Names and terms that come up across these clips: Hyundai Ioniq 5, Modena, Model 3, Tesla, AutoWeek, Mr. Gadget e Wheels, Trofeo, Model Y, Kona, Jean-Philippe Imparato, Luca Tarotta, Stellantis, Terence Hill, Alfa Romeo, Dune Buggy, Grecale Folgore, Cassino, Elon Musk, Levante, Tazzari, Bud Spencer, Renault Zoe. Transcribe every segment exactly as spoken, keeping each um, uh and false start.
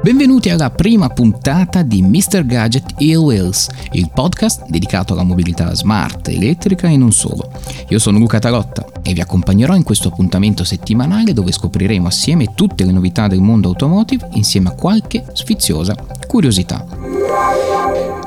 Benvenuti alla prima puntata di mister Gadget e Wheels, il podcast dedicato alla mobilità smart, elettrica e non solo. Io sono Luca Tarotta e vi accompagnerò in questo appuntamento settimanale dove scopriremo assieme tutte le novità del mondo automotive insieme a qualche sfiziosa curiosità.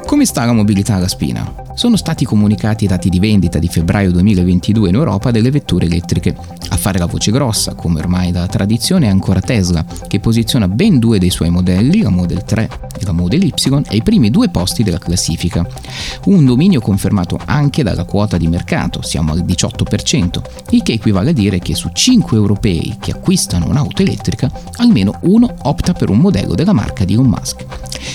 Come sta la mobilità alla spina? Sono stati comunicati i dati di vendita di febbraio duemilaventidue in Europa delle vetture elettriche. A fare la voce grossa, come ormai da tradizione, è ancora Tesla, che posiziona ben due dei suoi modelli, la Model tre e la Model Y, ai primi due posti della classifica. Un dominio confermato anche dalla quota di mercato, siamo al diciotto per cento, il che equivale a dire che su cinque europei che acquistano un'auto elettrica, almeno uno opta per un modello della marca di Elon Musk.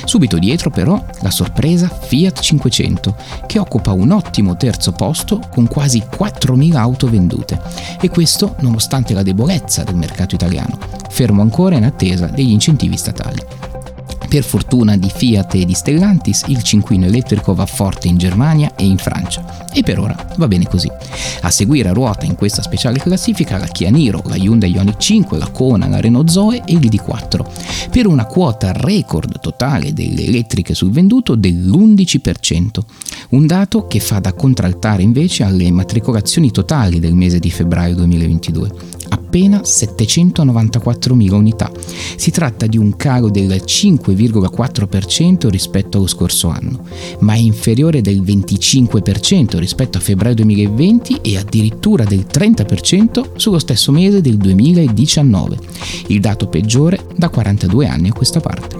Subito dietro però la sorpresa Fiat cinquecento, che occupa un ottimo terzo posto con quasi quattromila auto vendute, e questo nonostante la debolezza del mercato italiano, fermo ancora in attesa degli incentivi statali. Per fortuna di Fiat e di Stellantis, il cinquino elettrico va forte in Germania e in Francia, e per ora va bene così. A seguire a ruota in questa speciale classifica la Kia Niro, la Hyundai Ioniq cinque, la Kona, la Renault Zoe e l'I D quattro, per una quota record totale delle elettriche sul venduto dell'undici per cento, un dato che fa da contraltare invece alle matricolazioni totali del mese di febbraio duemilaventidue. Appena settecentonovantaquattromila unità. Si tratta di un calo del cinque virgola quattro per cento rispetto allo scorso anno, ma è inferiore del venticinque per cento rispetto a febbraio duemilaventi e addirittura del trenta per cento sullo stesso mese del duemiladiciannove, il dato peggiore da quarantadue anni a questa parte.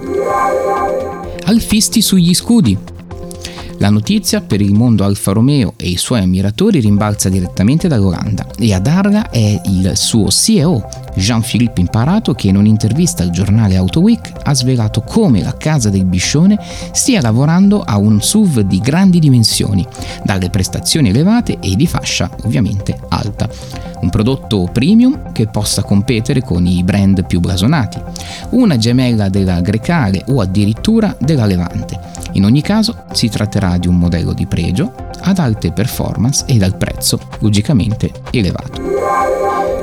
Alfisti sugli scudi. La notizia per il mondo Alfa Romeo e i suoi ammiratori rimbalza direttamente dall'Olanda, e a darla è il suo C E O Jean-Philippe Imparato, che in un'intervista al giornale AutoWeek ha svelato come la casa del biscione stia lavorando a un S U V di grandi dimensioni, dalle prestazioni elevate e di fascia ovviamente alta. Un prodotto premium che possa competere con i brand più blasonati, una gemella della Grecale o addirittura della Levante. In ogni caso si tratterà di un modello di pregio, ad alte performance e dal prezzo logicamente elevato.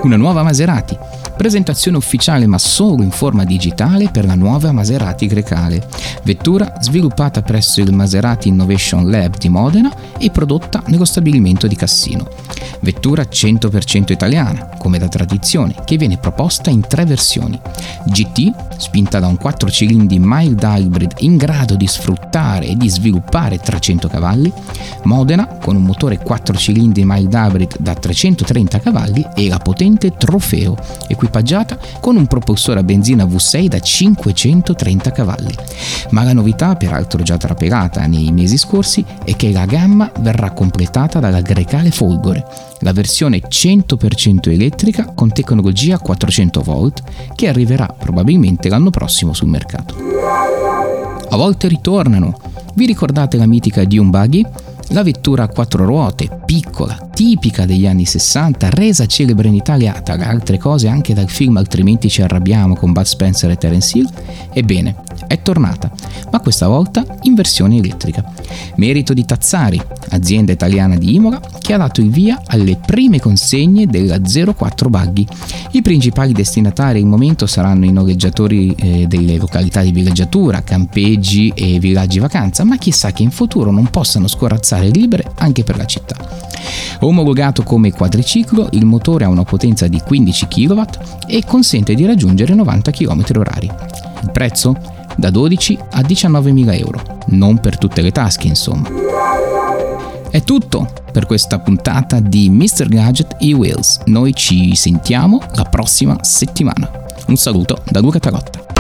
Una nuova Maserati. Presentazione ufficiale ma solo in forma digitale per la nuova Maserati Grecale, vettura sviluppata presso il Maserati Innovation Lab di Modena e prodotta nello stabilimento di Cassino. Vettura cento per cento italiana, come da tradizione, che viene proposta in tre versioni. G T, spinta da un quattro cilindri mild hybrid in grado di sfruttare e di sviluppare trecento cavalli, Modena con un motore quattro cilindri mild hybrid da trecentotrenta cavalli e la potente Trofeo, equipaggiata con un propulsore a benzina V sei da cinquecentotrenta cavalli. Ma la novità, peraltro già trapelata nei mesi scorsi, è che la gamma verrà completata dalla Grecale Folgore, la versione cento per cento elettrica con tecnologia quattrocento volt che arriverà probabilmente l'anno prossimo sul mercato. A volte ritornano. Vi ricordate la mitica Dune Buggy? La vettura a quattro ruote, piccola, tipica degli anni sessanta, resa celebre in Italia, tra le altre cose anche dal film Altrimenti ci arrabbiamo con Bud Spencer e Terence Hill, ebbene, è tornata, ma questa volta in versione elettrica. Merito di Tazzari, azienda italiana di Imola, che ha dato il via alle prime consegne della zero quattro Buggy. I principali destinatari al momento saranno i noleggiatori eh, delle località di villeggiatura, campeggi e villaggi vacanza, ma chissà che in futuro non possano scorazzare libere anche per la città. Omologato come quadriciclo, il motore ha una potenza di quindici chilowatt e consente di raggiungere novanta chilometri orari. Il prezzo? Da dodici a diciannovemila euro, non per tutte le tasche insomma. È tutto per questa puntata di mister Gadget e Wheels, noi ci sentiamo la prossima settimana. Un saluto da Luca Tarotta.